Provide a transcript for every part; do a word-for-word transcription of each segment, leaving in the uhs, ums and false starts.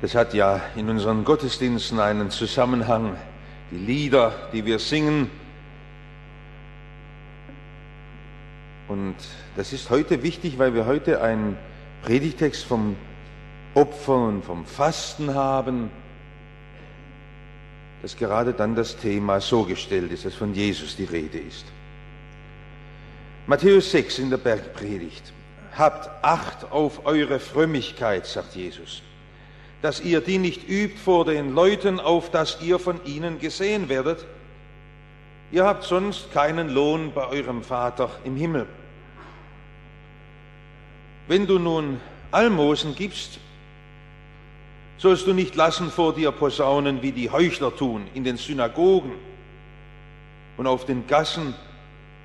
Das hat ja in unseren Gottesdiensten einen Zusammenhang. Die Lieder, die wir singen. Und das ist heute wichtig, weil wir heute einen Predigtext vom Opfer und vom Fasten haben, dass gerade dann das Thema so gestellt ist, dass von Jesus die Rede ist. Matthäus sechs in der Bergpredigt. Habt Acht auf eure Frömmigkeit, sagt Jesus, dass ihr die nicht übt vor den Leuten, auf dass ihr von ihnen gesehen werdet. Ihr habt sonst keinen Lohn bei eurem Vater im Himmel. Wenn du nun Almosen gibst, sollst du nicht lassen vor dir posaunen, wie die Heuchler tun, in den Synagogen und auf den Gassen,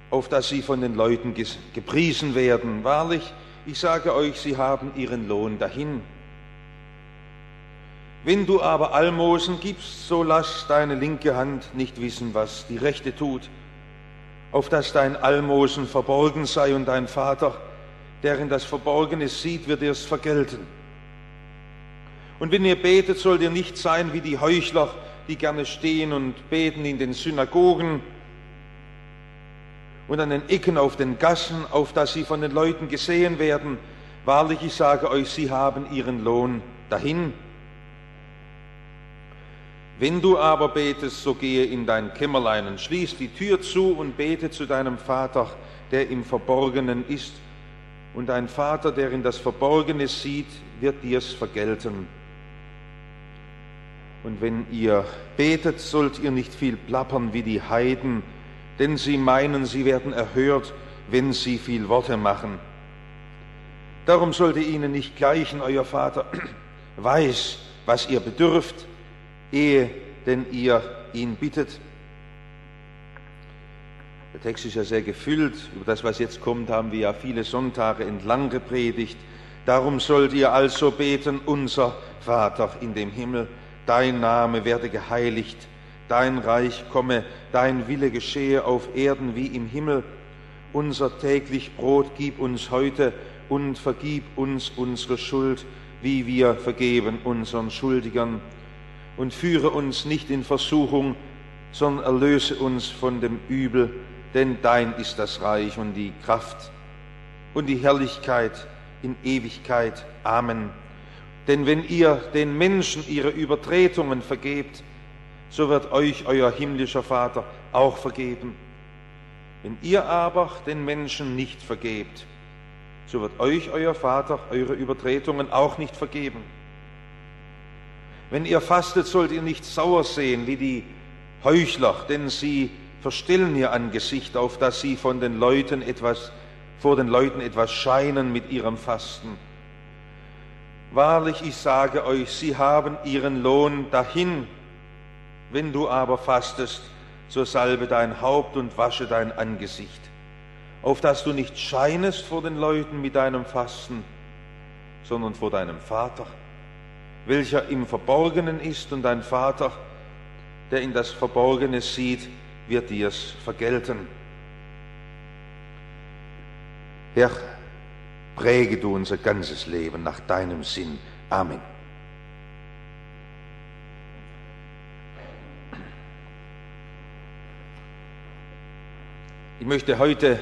auf dass sie von den Leuten gepriesen werden. Wahrlich, ich sage euch, sie haben ihren Lohn dahin. Wenn du aber Almosen gibst, so lass deine linke Hand nicht wissen, was die rechte tut, auf dass dein Almosen verborgen sei und dein Vater, deren das Verborgene sieht, wird es vergelten. Und wenn ihr betet, sollt ihr nicht sein wie die Heuchler, die gerne stehen und beten in den Synagogen und an den Ecken auf den Gassen, auf dass sie von den Leuten gesehen werden. Wahrlich, ich sage euch, sie haben ihren Lohn dahin. Wenn du aber betest, so gehe in dein Kämmerlein und schließ die Tür zu und bete zu deinem Vater, der im Verborgenen ist. Und dein Vater, der in das Verborgene sieht, wird dir's vergelten. Und wenn ihr betet, sollt ihr nicht viel plappern wie die Heiden, denn sie meinen, sie werden erhört, wenn sie viel Worte machen. Darum sollt ihr ihnen nicht gleichen, euer Vater weiß, was ihr bedürft, ehe denn ihr ihn bittet. Der Text ist ja sehr gefüllt. Über das, was jetzt kommt, haben wir ja viele Sonntage entlang gepredigt. Darum sollt ihr also beten, unser Vater in dem Himmel, dein Name werde geheiligt, dein Reich komme, dein Wille geschehe auf Erden wie im Himmel. Unser täglich Brot gib uns heute und vergib uns unsere Schuld, wie wir vergeben unseren Schuldigern. Und führe uns nicht in Versuchung, sondern erlöse uns von dem Übel, denn dein ist das Reich und die Kraft und die Herrlichkeit in Ewigkeit. Amen. Denn wenn ihr den Menschen ihre Übertretungen vergebt, so wird euch euer himmlischer Vater auch vergeben. Wenn ihr aber den Menschen nicht vergebt, so wird euch euer Vater eure Übertretungen auch nicht vergeben. Wenn ihr fastet, sollt ihr nicht sauer sehen wie die Heuchler, denn sie verstellen ihr Angesicht, auf dass sie von den Leuten etwas, vor den Leuten etwas scheinen mit ihrem Fasten. Wahrlich, ich sage euch, sie haben ihren Lohn dahin. Wenn du aber fastest, so salbe dein Haupt und wasche dein Angesicht, auf dass du nicht scheinest vor den Leuten mit deinem Fasten, sondern vor deinem Vater, welcher im Verborgenen ist, und dein Vater, der in das Verborgene sieht, wird dir's vergelten. Herr, präge du unser ganzes Leben nach deinem Sinn. Amen. Ich möchte heute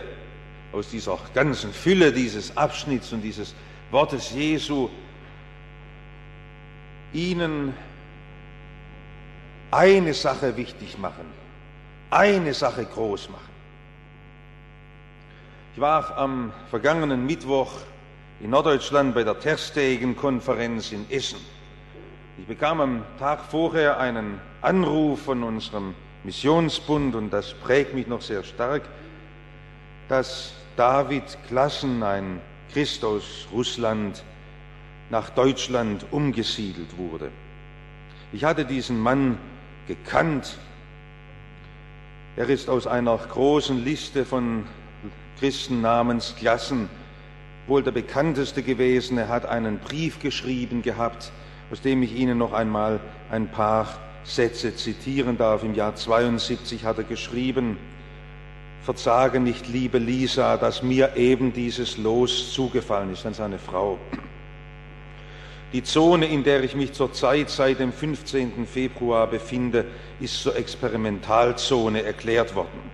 aus dieser ganzen Fülle dieses Abschnitts und dieses Wortes Jesu Ihnen eine Sache wichtig machen, eine Sache groß machen. Ich war am vergangenen Mittwoch in Norddeutschland bei der Tersteegen-Konferenz in Essen. Ich bekam am Tag vorher einen Anruf von unserem Missionsbund, und das prägt mich noch sehr stark, dass David Klassen, ein Christ aus Russland, nach Deutschland umgesiedelt wurde. Ich hatte diesen Mann gekannt. Er ist aus einer großen Liste von Christen namens Klassen wohl der bekannteste gewesen. Er hat einen Brief geschrieben gehabt, aus dem ich Ihnen noch einmal ein paar Sätze zitieren darf. Im Jahr zweiundsiebzig hat er geschrieben: Verzage nicht, liebe Lisa, dass mir eben dieses Los zugefallen ist, an seine Frau. Die Zone, in der ich mich zurzeit seit dem fünfzehnten Februar befinde, ist zur Experimentalzone erklärt worden.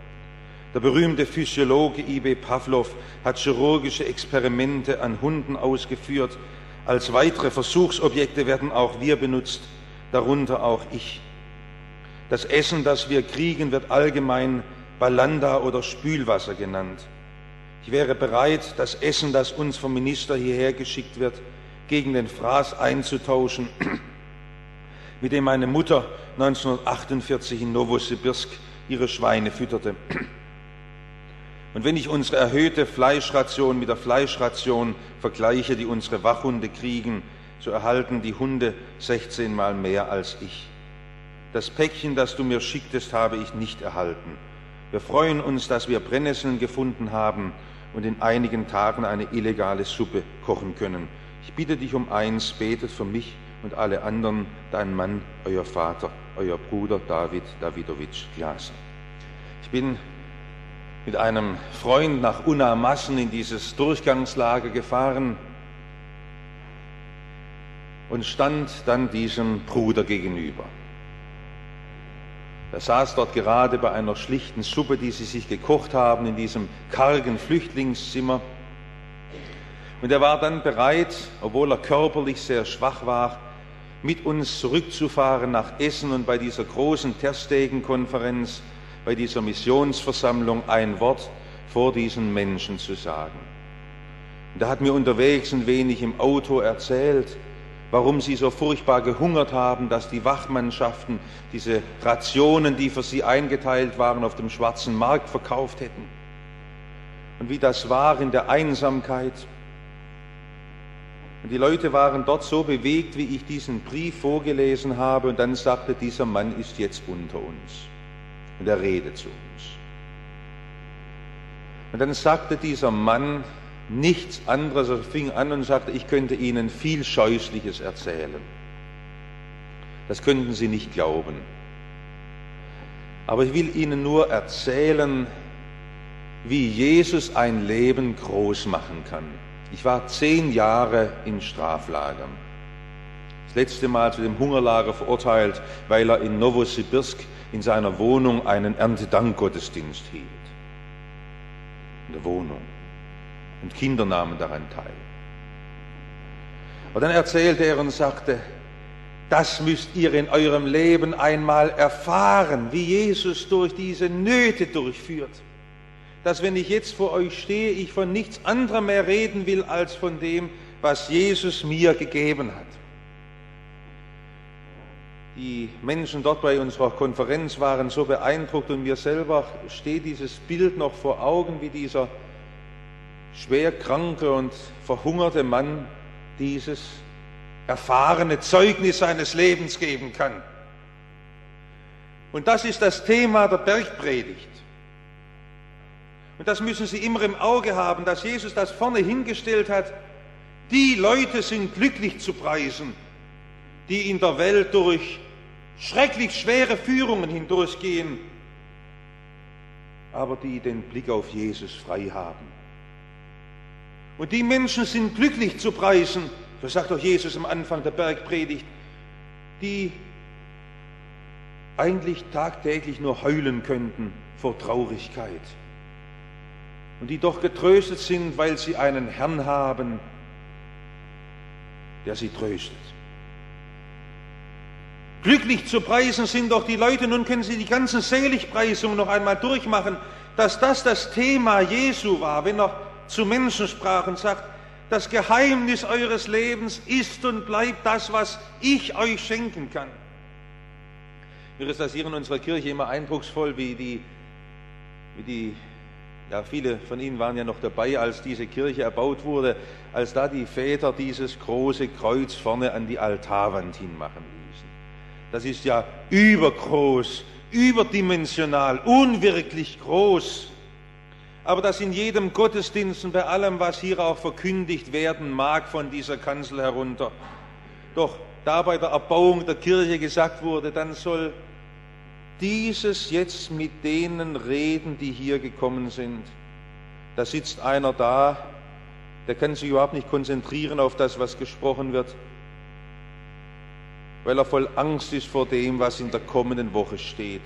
Der berühmte Physiologe I P Pawlow hat chirurgische Experimente an Hunden ausgeführt. Als weitere Versuchsobjekte werden auch wir benutzt, darunter auch ich. Das Essen, das wir kriegen, wird allgemein Balanda oder Spülwasser genannt. Ich wäre bereit, das Essen, das uns vom Minister hierher geschickt wird, gegen den Fraß einzutauschen, mit dem meine Mutter neunzehnhundertachtundvierzig in Nowosibirsk ihre Schweine fütterte. Und wenn ich unsere erhöhte Fleischration mit der Fleischration vergleiche, die unsere Wachhunde kriegen, so erhalten die Hunde sechzehn Mal mehr als ich. Das Päckchen, das du mir schicktest, habe ich nicht erhalten. Wir freuen uns, dass wir Brennnesseln gefunden haben und in einigen Tagen eine illegale Suppe kochen können. Ich bitte dich um eins, betet für mich und alle anderen, dein Mann, euer Vater, euer Bruder David Davidowitsch Klassen. Ich bin mit einem Freund nach Unna-Massen in dieses Durchgangslager gefahren und stand dann diesem Bruder gegenüber. Er saß dort gerade bei einer schlichten Suppe, die sie sich gekocht haben, in diesem kargen Flüchtlingszimmer. Und er war dann bereit, obwohl er körperlich sehr schwach war, mit uns zurückzufahren nach Essen und bei dieser großen Tersteegen-Konferenz, bei dieser Missionsversammlung ein Wort vor diesen Menschen zu sagen. Und er hat mir unterwegs ein wenig im Auto erzählt, warum sie so furchtbar gehungert haben, dass die Wachmannschaften diese Rationen, die für sie eingeteilt waren, auf dem schwarzen Markt verkauft hätten. Und wie das war in der Einsamkeit. Und die Leute waren dort so bewegt, wie ich diesen Brief vorgelesen habe. Und dann sagte, dieser Mann ist jetzt unter uns. Und er redet zu uns. Und dann sagte dieser Mann nichts anderes, er fing an und sagte, ich könnte Ihnen viel Scheußliches erzählen. Das könnten Sie nicht glauben. Aber ich will Ihnen nur erzählen, wie Jesus ein Leben groß machen kann. Ich war zehn Jahre in Straflagern. Das letzte Mal zu dem Hungerlager verurteilt, weil er in Nowosibirsk in seiner Wohnung einen Erntedankgottesdienst hielt. In der Wohnung. Und Kinder nahmen daran teil. Und dann erzählte er und sagte, das müsst ihr in eurem Leben einmal erfahren, wie Jesus durch diese Nöte durchführt. Dass, wenn ich jetzt vor euch stehe, ich von nichts anderem mehr reden will, als von dem, was Jesus mir gegeben hat. Die Menschen dort bei unserer Konferenz waren so beeindruckt und mir selber steht dieses Bild noch vor Augen, wie dieser schwer kranke und verhungerte Mann dieses erfahrene Zeugnis seines Lebens geben kann. Und das ist das Thema der Bergpredigt. Und das müssen Sie immer im Auge haben, dass Jesus das vorne hingestellt hat. Die Leute sind glücklich zu preisen, die in der Welt durch schrecklich schwere Führungen hindurchgehen, aber die den Blick auf Jesus frei haben. Und die Menschen sind glücklich zu preisen, so sagt doch Jesus am Anfang der Bergpredigt, die eigentlich tagtäglich nur heulen könnten vor Traurigkeit. Und die doch getröstet sind, weil sie einen Herrn haben, der sie tröstet. Glücklich zu preisen sind doch die Leute, nun können sie die ganzen Seligpreisungen noch einmal durchmachen, dass das das Thema Jesu war, wenn er zu Menschen sprach und sagt, das Geheimnis eures Lebens ist und bleibt das, was ich euch schenken kann. Wir recherchieren in unserer Kirche immer eindrucksvoll, wie die, wie die ja, viele von Ihnen waren ja noch dabei, als diese Kirche erbaut wurde, als da die Väter dieses große Kreuz vorne an die Altarwand hinmachen ließen. Das ist ja übergroß, überdimensional, unwirklich groß. Aber dass in jedem Gottesdienst und bei allem, was hier auch verkündigt werden mag von dieser Kanzel herunter, doch da bei der Erbauung der Kirche gesagt wurde, dann soll dieses jetzt mit denen reden, die hier gekommen sind. Da sitzt einer da, der kann sich überhaupt nicht konzentrieren auf das, was gesprochen wird. weil er voll Angst ist vor dem, was in der kommenden Woche steht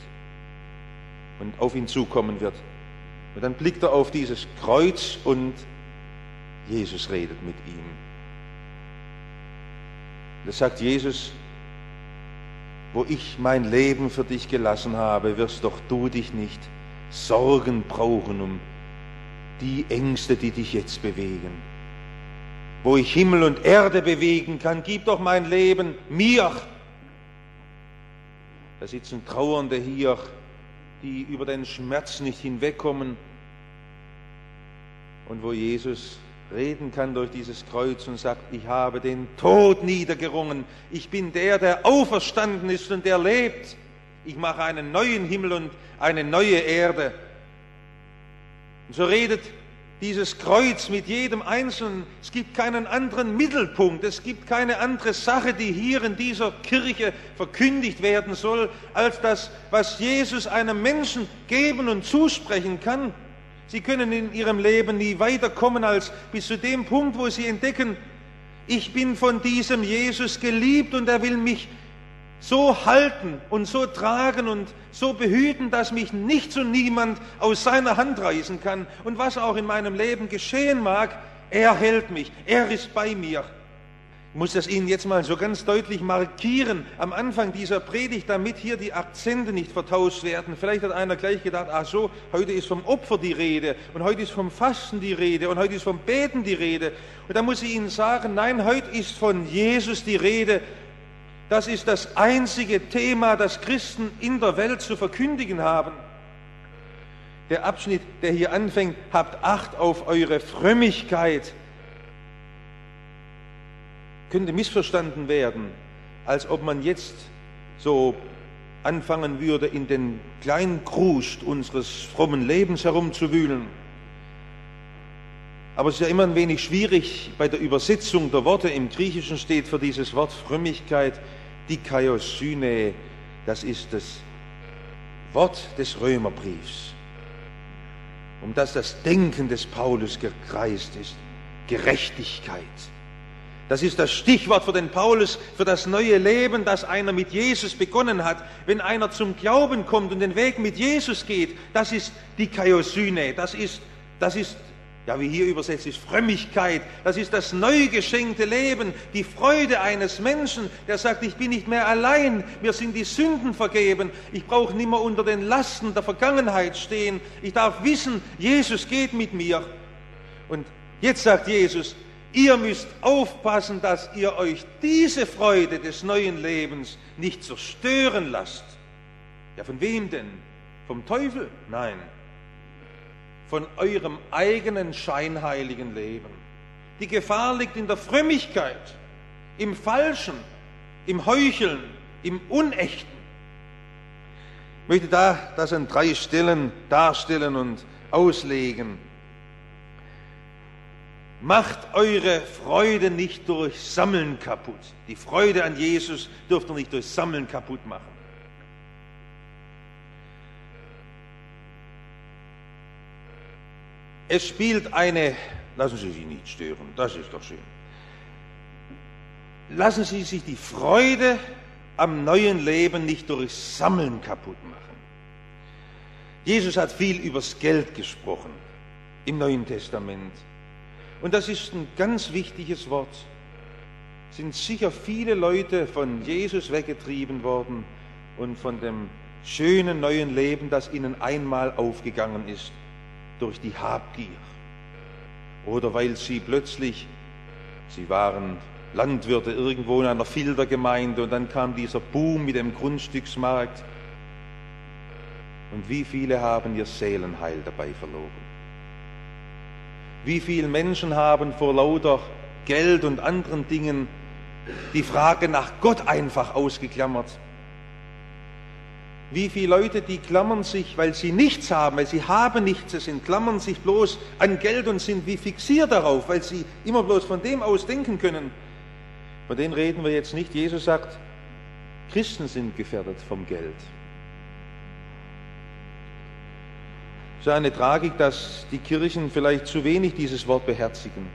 und auf ihn zukommen wird. Und dann blickt er auf dieses Kreuz und Jesus redet mit ihm. Da sagt Jesus: Wo ich mein Leben für dich gelassen habe, wirst doch du dich nicht Sorgen brauchen um die Ängste, die dich jetzt bewegen. Wo ich Himmel und Erde bewegen kann, gib doch mein Leben mir. Da sitzen Trauernde hier, die über den Schmerz nicht hinwegkommen. Und wo Jesus reden kann durch dieses Kreuz und sagt: Ich habe den Tod niedergerungen. Ich bin der, der auferstanden ist und der lebt. Ich mache einen neuen Himmel und eine neue Erde. Und so redet dieses Kreuz mit jedem Einzelnen. Es gibt keinen anderen Mittelpunkt. Es gibt keine andere Sache, die hier in dieser Kirche verkündigt werden soll, als das, was Jesus einem Menschen geben und zusprechen kann. Sie können in ihrem Leben nie weiterkommen als bis zu dem Punkt, wo sie entdecken: Ich bin von diesem Jesus geliebt und er will mich so halten und so tragen und so behüten, dass mich nichts und niemand aus seiner Hand reißen kann. Und was auch in meinem Leben geschehen mag, er hält mich, er ist bei mir. Ich muss das Ihnen jetzt mal so ganz deutlich markieren am Anfang dieser Predigt, damit hier die Akzente nicht vertauscht werden. Vielleicht hat einer gleich gedacht: Ach so, heute ist vom Opfer die Rede und heute ist vom Fasten die Rede und heute ist vom Beten die Rede. Und da muss ich Ihnen sagen: Nein, heute ist von Jesus die Rede. Das ist das einzige Thema, das Christen in der Welt zu verkündigen haben. Der Abschnitt, der hier anfängt: Habt Acht auf eure Frömmigkeit, könnte missverstanden werden, als ob man jetzt so anfangen würde, in den kleinen Krust unseres frommen Lebens herumzuwühlen. Aber es ist ja immer ein wenig schwierig, bei der Übersetzung der Worte. Im Griechischen steht für dieses Wort Frömmigkeit Dikaiosyne, das ist das Wort des Römerbriefs, um das das Denken des Paulus gekreist ist: Gerechtigkeit. Das ist das Stichwort für den Paulus, für das neue Leben, das einer mit Jesus begonnen hat. Wenn einer zum Glauben kommt und den Weg mit Jesus geht, das ist die Kaiosyne, das ist, das ist, ja, wie hier übersetzt ist, Frömmigkeit. Das ist das neu geschenkte Leben, die Freude eines Menschen, der sagt: Ich bin nicht mehr allein, mir sind die Sünden vergeben, ich brauche nicht mehr unter den Lasten der Vergangenheit stehen, ich darf wissen, Jesus geht mit mir. Und jetzt sagt Jesus: Ihr müsst aufpassen, dass ihr euch diese Freude des neuen Lebens nicht zerstören lasst. Ja, von wem denn? Vom Teufel? Nein. Von eurem eigenen scheinheiligen Leben. Die Gefahr liegt in der Frömmigkeit, im Falschen, im Heucheln, im Unechten. Ich möchte da das an drei Stellen darstellen und auslegen. Macht eure Freude nicht durch Sammeln kaputt. Die Freude an Jesus dürft ihr nicht durch Sammeln kaputt machen. Es spielt eine... Lassen Sie sich nicht stören, das ist doch schön. Lassen Sie sich die Freude am neuen Leben nicht durch Sammeln kaputt machen. Jesus hat viel übers Geld gesprochen im Neuen Testament. Und das ist ein ganz wichtiges Wort. Es sind sicher viele Leute von Jesus weggetrieben worden und von dem schönen neuen Leben, das ihnen einmal aufgegangen ist, durch die Habgier. Oder weil sie plötzlich, sie waren Landwirte irgendwo in einer Fildergemeinde und dann kam dieser Boom mit dem Grundstücksmarkt. Und wie viele haben ihr Seelenheil dabei verloren? Wie viele Menschen haben vor lauter Geld und anderen Dingen die Frage nach Gott einfach ausgeklammert? Wie viele Leute, die klammern sich, weil sie nichts haben, weil sie haben nichts, sie sind, klammern sich bloß an Geld und sind wie fixiert darauf, weil sie immer bloß von dem aus denken können. Von denen reden wir jetzt nicht. Jesus sagt, Christen sind gefährdet vom Geld. Es ist eine Tragik, dass die Kirchen vielleicht zu wenig dieses Wort beherzigen.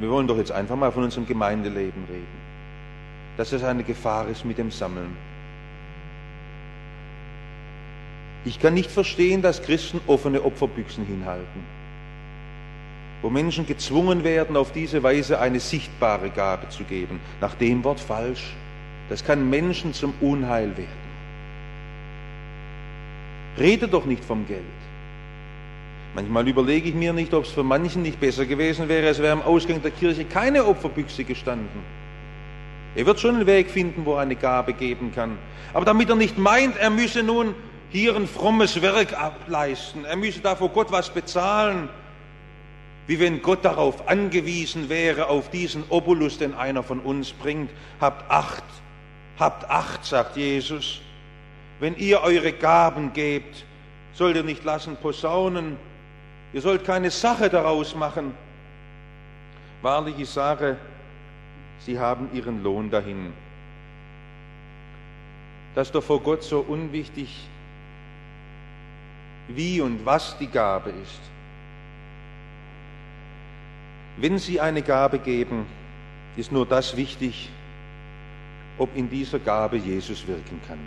Wir wollen doch jetzt einfach mal von unserem Gemeindeleben reden. dass es eine Gefahr ist mit dem Sammeln. Ich kann nicht verstehen, dass Christen offene Opferbüchsen hinhalten, wo Menschen gezwungen werden, auf diese Weise eine sichtbare Gabe zu geben. Nach dem Wort falsch. Das kann Menschen zum Unheil werden. Rede doch nicht vom Geld. Manchmal überlege ich mir nicht, ob es für manchen nicht besser gewesen wäre, es wäre am Ausgang der Kirche keine Opferbüchse gestanden. Er wird schon einen Weg finden, wo er eine Gabe geben kann. Aber damit er nicht meint, er müsse nun hier ein frommes Werk ableisten, er müsse da vor Gott was bezahlen, wie wenn Gott darauf angewiesen wäre, auf diesen Obolus, den einer von uns bringt. Habt Acht, habt Acht, sagt Jesus. Wenn ihr eure Gaben gebt, sollt ihr nicht lassen posaunen. Ihr sollt keine Sache daraus machen. Wahrlich, ich sage, sie haben ihren Lohn dahin. Das ist doch vor Gott so unwichtig, wie und was die Gabe ist. Wenn Sie eine Gabe geben, ist nur das wichtig, ob in dieser Gabe Jesus wirken kann.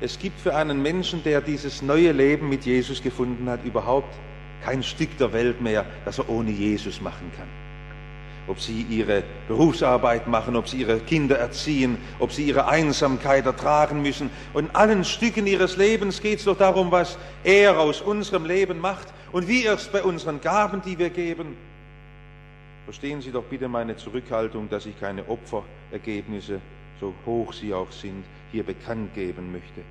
Es gibt für einen Menschen, der dieses neue Leben mit Jesus gefunden hat, überhaupt kein Stück der Welt mehr, das er ohne Jesus machen kann. Ob Sie Ihre Berufsarbeit machen, ob Sie Ihre Kinder erziehen, ob Sie Ihre Einsamkeit ertragen müssen. Und in allen Stücken Ihres Lebens geht es doch darum, was er aus unserem Leben macht. Und wie erst bei unseren Gaben, die wir geben, verstehen Sie doch bitte meine Zurückhaltung, dass ich keine Opferergebnisse, so hoch sie auch sind, hier bekannt geben möchte.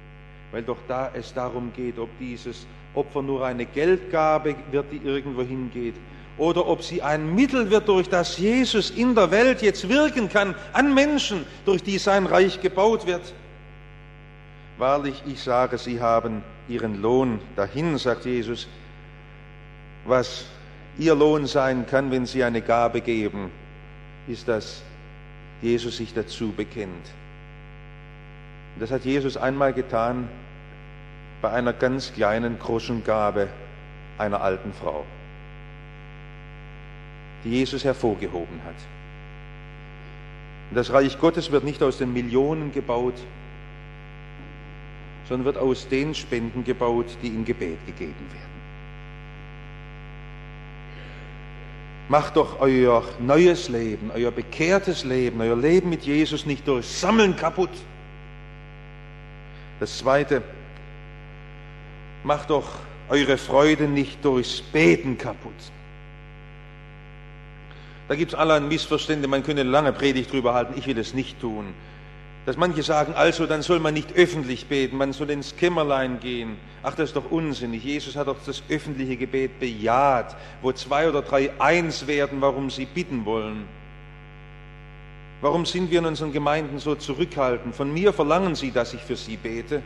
Weil doch da es darum geht, ob dieses Opfer nur eine Geldgabe wird, die irgendwo hingeht, oder ob sie ein Mittel wird, durch das Jesus in der Welt jetzt wirken kann, an Menschen, durch die sein Reich gebaut wird. Wahrlich, ich sage, sie haben ihren Lohn dahin, sagt Jesus. Was ihr Lohn sein kann, wenn sie eine Gabe geben, ist, dass Jesus sich dazu bekennt. Das hat Jesus einmal getan bei einer ganz kleinen Groschengabe einer alten Frau, die Jesus hervorgehoben hat. Das Reich Gottes wird nicht aus den Millionen gebaut, sondern wird aus den Spenden gebaut, die im Gebet gegeben werden. Macht doch euer neues Leben, euer bekehrtes Leben, euer Leben mit Jesus nicht durch Sammeln kaputt. Das Zweite, macht doch eure Freude nicht durchs Beten kaputt. Da gibt es allerlei Missverständnisse, man könnte eine lange Predigt drüber halten, ich will es nicht tun. Dass manche sagen, also dann soll man nicht öffentlich beten, man soll ins Kämmerlein gehen. Ach, das ist doch unsinnig. Jesus hat doch das öffentliche Gebet bejaht, wo zwei oder drei eins werden, warum sie bitten wollen. Warum sind wir in unseren Gemeinden so zurückhaltend? Von mir verlangen Sie, dass ich für Sie bete.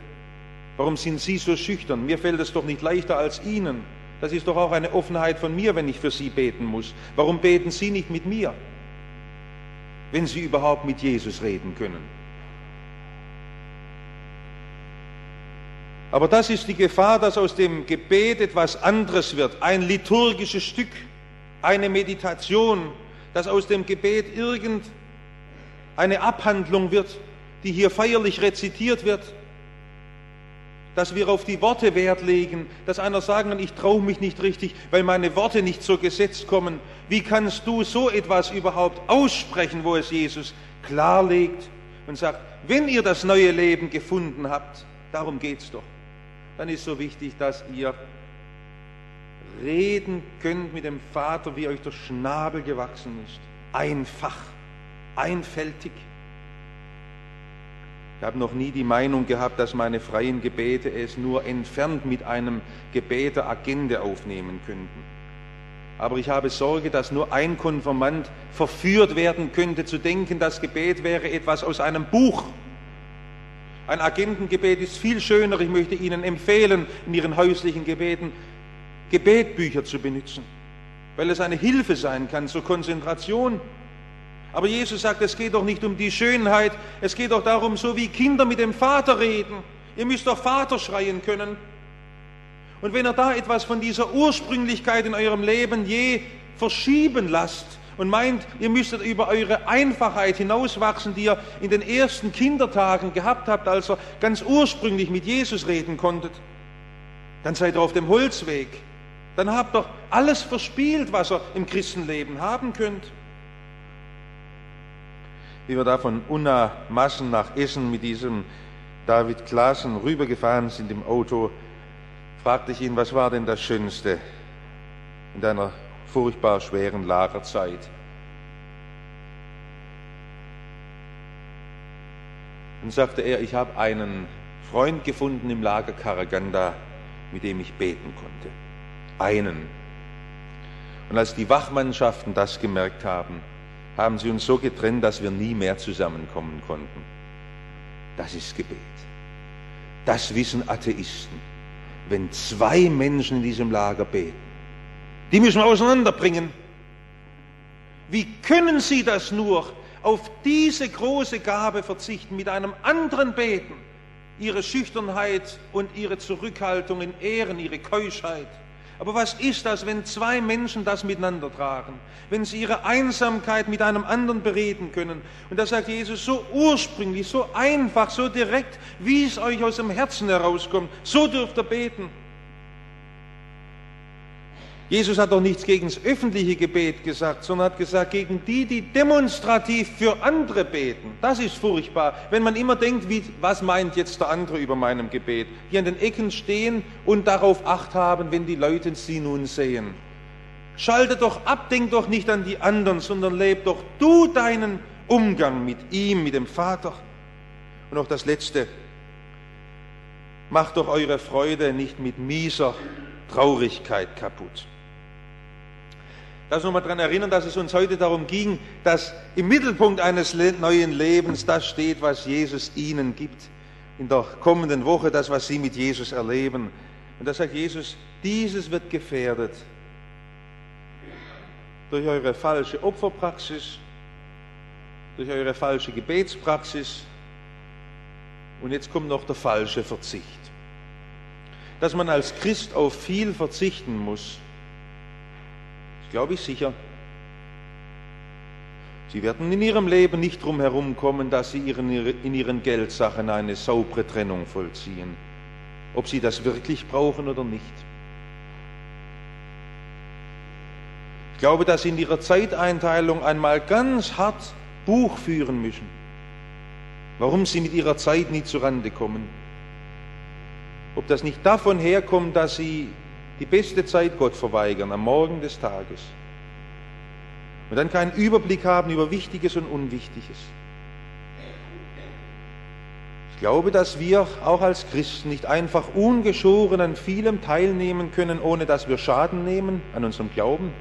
Warum sind Sie so schüchtern? Mir fällt es doch nicht leichter als Ihnen. Das ist doch auch eine Offenheit von mir, wenn ich für Sie beten muss. Warum beten Sie nicht mit mir, wenn Sie überhaupt mit Jesus reden können? Aber das ist die Gefahr, dass aus dem Gebet etwas anderes wird, ein liturgisches Stück, eine Meditation, dass aus dem Gebet irgendeine Abhandlung wird, die hier feierlich rezitiert wird, dass wir auf die Worte Wert legen, dass einer sagen kann, ich traue mich nicht richtig, weil meine Worte nicht zur Gesetz kommen. Wie kannst du so etwas überhaupt aussprechen, wo es Jesus klarlegt und sagt, wenn ihr das neue Leben gefunden habt, darum geht es doch. Dann ist so wichtig, dass ihr reden könnt mit dem Vater, wie euch der Schnabel gewachsen ist. Einfach, einfältig. Ich habe noch nie die Meinung gehabt, dass meine freien Gebete es nur entfernt mit einem Gebet Agende aufnehmen könnten. Aber ich habe Sorge, dass nur ein Konfirmand verführt werden könnte, zu denken, das Gebet wäre etwas aus einem Buch. Ein Agentengebet ist viel schöner. Ich möchte Ihnen empfehlen, in Ihren häuslichen Gebeten Gebetbücher zu benutzen, weil es eine Hilfe sein kann zur Konzentration. Aber Jesus sagt, es geht doch nicht um die Schönheit, es geht doch darum, so wie Kinder mit dem Vater reden. Ihr müsst doch Vater schreien können. Und wenn ihr da etwas von dieser Ursprünglichkeit in eurem Leben je verschieben lasst und meint, ihr müsstet über eure Einfachheit hinauswachsen, die ihr in den ersten Kindertagen gehabt habt, als ihr ganz ursprünglich mit Jesus reden konntet, dann seid ihr auf dem Holzweg. Dann habt ihr alles verspielt, was ihr im Christenleben haben könnt. Wie wir da von Unna-Massen nach Essen mit diesem David Klassen rübergefahren sind im Auto, fragte ich ihn, was war denn das Schönste in deiner furchtbar schweren Lagerzeit? Dann sagte er, ich habe einen Freund gefunden im Lager Karaganda, mit dem ich beten konnte. Einen. Und als die Wachmannschaften das gemerkt haben, haben sie uns so getrennt, dass wir nie mehr zusammenkommen konnten. Das ist Gebet. Das wissen Atheisten. Wenn zwei Menschen in diesem Lager beten, die müssen wir auseinanderbringen. Wie können sie das nur, auf diese große Gabe verzichten, mit einem anderen beten, ihre Schüchternheit und ihre Zurückhaltung in Ehren, ihre Keuschheit? Aber was ist das, wenn zwei Menschen das miteinander tragen? Wenn sie ihre Einsamkeit mit einem anderen bereden können? Und das sagt Jesus so ursprünglich, so einfach, so direkt, wie es euch aus dem Herzen herauskommt. So dürft ihr beten. Jesus hat doch nichts gegen das öffentliche Gebet gesagt, sondern hat gesagt, gegen die, die demonstrativ für andere beten. Das ist furchtbar, wenn man immer denkt, wie, was meint jetzt der andere über meinem Gebet? Die an den Ecken stehen und darauf Acht haben, wenn die Leute sie nun sehen. Schalte doch ab, denk doch nicht an die anderen, sondern leb doch du deinen Umgang mit ihm, mit dem Vater. Und auch das Letzte, macht doch eure Freude nicht mit mieser Traurigkeit kaputt. Lass uns mal daran erinnern, dass es uns heute darum ging, dass im Mittelpunkt eines neuen Lebens das steht, was Jesus ihnen gibt. In der kommenden Woche das, was sie mit Jesus erleben. Und da sagt Jesus, dieses wird gefährdet durch eure falsche Opferpraxis, durch eure falsche Gebetspraxis und jetzt kommt noch der falsche Verzicht. Dass man als Christ auf viel verzichten muss, das glaube ich sicher. Sie werden in ihrem Leben nicht drum herumkommen, dass sie ihren, in ihren Geldsachen eine saubere Trennung vollziehen, ob sie das wirklich brauchen oder nicht. Ich glaube, dass sie in ihrer Zeiteinteilung einmal ganz hart Buch führen müssen, warum sie mit ihrer Zeit nie zurande kommen. Ob das nicht davon herkommt, dass sie die beste Zeit Gott verweigern, am Morgen des Tages. Und dann keinen Überblick haben über Wichtiges und Unwichtiges. Ich glaube, dass wir auch als Christen nicht einfach ungeschoren an vielem teilnehmen können, ohne dass wir Schaden nehmen an unserem Glauben.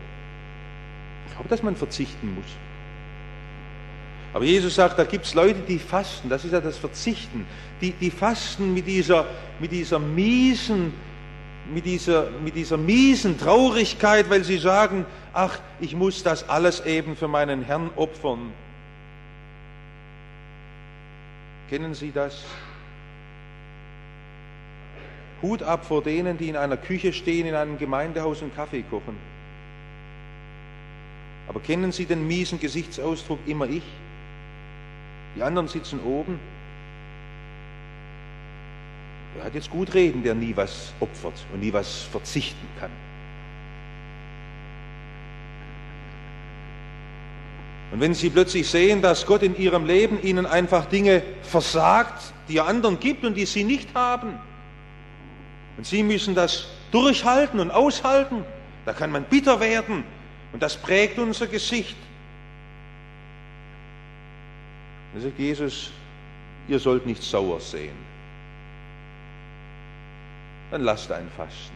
Ich glaube, dass man verzichten muss. Aber Jesus sagt, da gibt es Leute, die fasten, das ist ja das Verzichten, die, die fasten mit dieser, mit, dieser miesen, mit, dieser, mit dieser miesen Traurigkeit, weil sie sagen, ach, ich muss das alles eben für meinen Herrn opfern. Kennen Sie das? Hut ab vor denen, die in einer Küche stehen, in einem Gemeindehaus und Kaffee kochen. Aber kennen Sie den miesen Gesichtsausdruck, immer ich? Die anderen sitzen oben. Der hat jetzt gut reden, der nie was opfert und nie was verzichten kann. Und wenn Sie plötzlich sehen, dass Gott in Ihrem Leben Ihnen einfach Dinge versagt, die er anderen gibt und die Sie nicht haben, und Sie müssen das durchhalten und aushalten, da kann man bitter werden und das prägt unser Gesicht. Dann sagt Jesus, ihr sollt nicht sauer sehen. Dann lasst ein Fasten.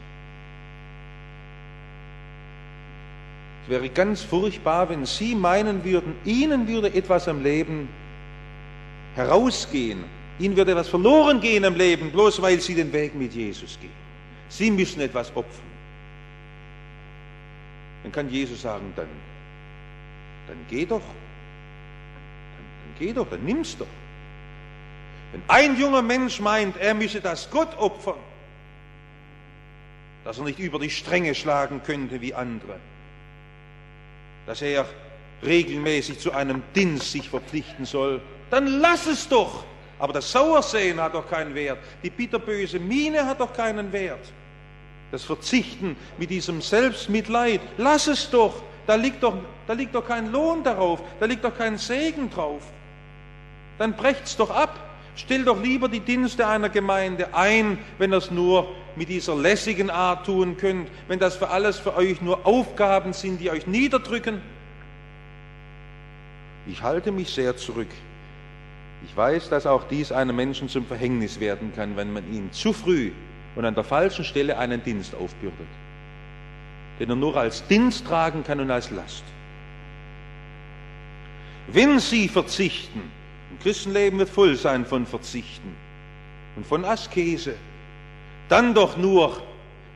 Es wäre ganz furchtbar, wenn Sie meinen würden, Ihnen würde etwas am Leben herausgehen. Ihnen würde etwas verloren gehen am Leben, bloß weil Sie den Weg mit Jesus gehen. Sie müssen etwas opfern. Dann kann Jesus sagen, dann, dann geh doch. Geh doch, dann nimm's doch. Wenn ein junger Mensch meint, er müsse das Gott opfern, dass er nicht über die Stränge schlagen könnte wie andere, dass er regelmäßig zu einem Dienst sich verpflichten soll, dann lass es doch. Aber das Sauersehen hat doch keinen Wert. Die bitterböse Miene hat doch keinen Wert. Das Verzichten mit diesem Selbstmitleid, lass es doch. Da liegt doch, da liegt doch kein Lohn darauf, da liegt doch kein Segen drauf. Dann brecht's doch ab. Stell doch lieber die Dienste einer Gemeinde ein, wenn ihr es nur mit dieser lässigen Art tun könnt, wenn das für alles für euch nur Aufgaben sind, die euch niederdrücken. Ich halte mich sehr zurück. Ich weiß, dass auch dies einem Menschen zum Verhängnis werden kann, wenn man ihn zu früh und an der falschen Stelle einen Dienst aufbürdet, den er nur als Dienst tragen kann und als Last. Wenn sie verzichten, im Christenleben wird voll sein von Verzichten und von Askese, dann doch nur,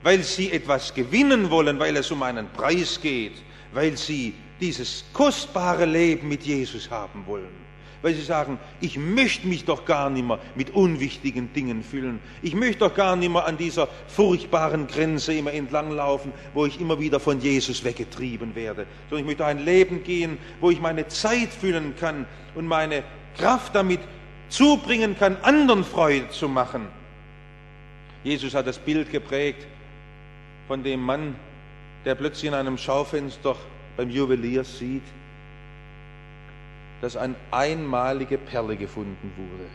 weil sie etwas gewinnen wollen, weil es um einen Preis geht, weil sie dieses kostbare Leben mit Jesus haben wollen. Weil sie sagen, ich möchte mich doch gar nicht mehr mit unwichtigen Dingen füllen. Ich möchte doch gar nicht mehr an dieser furchtbaren Grenze immer entlanglaufen, wo ich immer wieder von Jesus weggetrieben werde. Sondern ich möchte ein Leben gehen, wo ich meine Zeit füllen kann und meine Kraft damit zubringen kann, anderen Freude zu machen. Jesus hat das Bild geprägt von dem Mann, der plötzlich in einem Schaufenster beim Juwelier sieht, dass eine einmalige Perle gefunden wurde.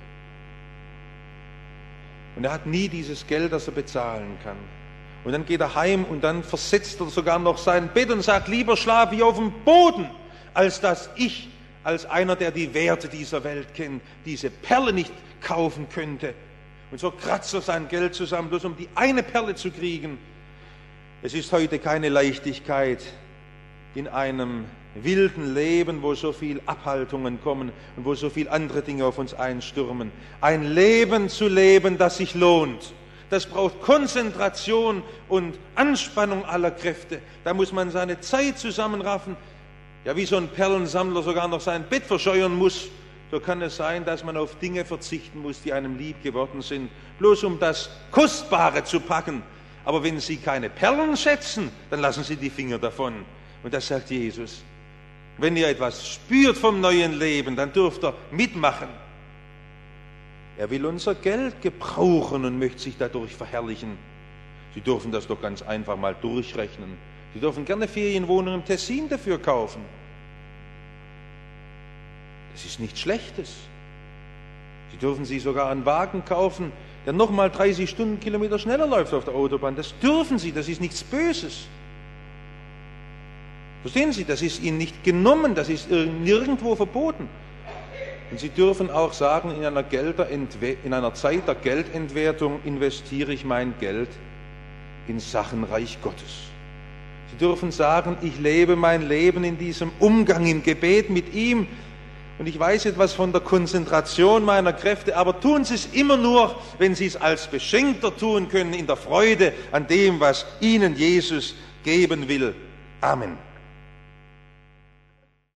Und er hat nie dieses Geld, das er bezahlen kann. Und dann geht er heim und dann versetzt er sogar noch sein Bett und sagt, lieber schlafe ich auf dem Boden, als dass ich, als einer, der die Werte dieser Welt kennt, diese Perle nicht kaufen könnte. Und so kratzt er sein Geld zusammen, bloß um die eine Perle zu kriegen. Es ist heute keine Leichtigkeit in einem wilden Leben, wo so viel Abhaltungen kommen und wo so viel andere Dinge auf uns einstürmen. Ein Leben zu leben, das sich lohnt, das braucht Konzentration und Anspannung aller Kräfte. Da muss man seine Zeit zusammenraffen. Ja, wie so ein Perlensammler sogar noch sein Bett verscheuern muss, so kann es sein, dass man auf Dinge verzichten muss, die einem lieb geworden sind, bloß um das Kostbare zu packen. Aber wenn Sie keine Perlen schätzen, dann lassen Sie die Finger davon. Und das sagt Jesus. Wenn ihr etwas spürt vom neuen Leben, dann dürft ihr mitmachen. Er will unser Geld gebrauchen und möchte sich dadurch verherrlichen. Sie dürfen das doch ganz einfach mal durchrechnen. Sie dürfen gerne Ferienwohnungen im Tessin dafür kaufen. Das ist nichts Schlechtes. Sie dürfen sich sogar einen Wagen kaufen, der nochmal dreißig Stundenkilometer schneller läuft auf der Autobahn. Das dürfen Sie, das ist nichts Böses. Verstehen Sie, das ist Ihnen nicht genommen, das ist nirgendwo verboten. Und Sie dürfen auch sagen, in einer, in einer Zeit der Geldentwertung investiere ich mein Geld in Sachen Reich Gottes. Sie dürfen sagen, ich lebe mein Leben in diesem Umgang, im Gebet mit ihm. Und ich weiß etwas von der Konzentration meiner Kräfte, aber tun Sie es immer nur, wenn Sie es als Beschenkter tun können, in der Freude an dem, was Ihnen Jesus geben will. Amen.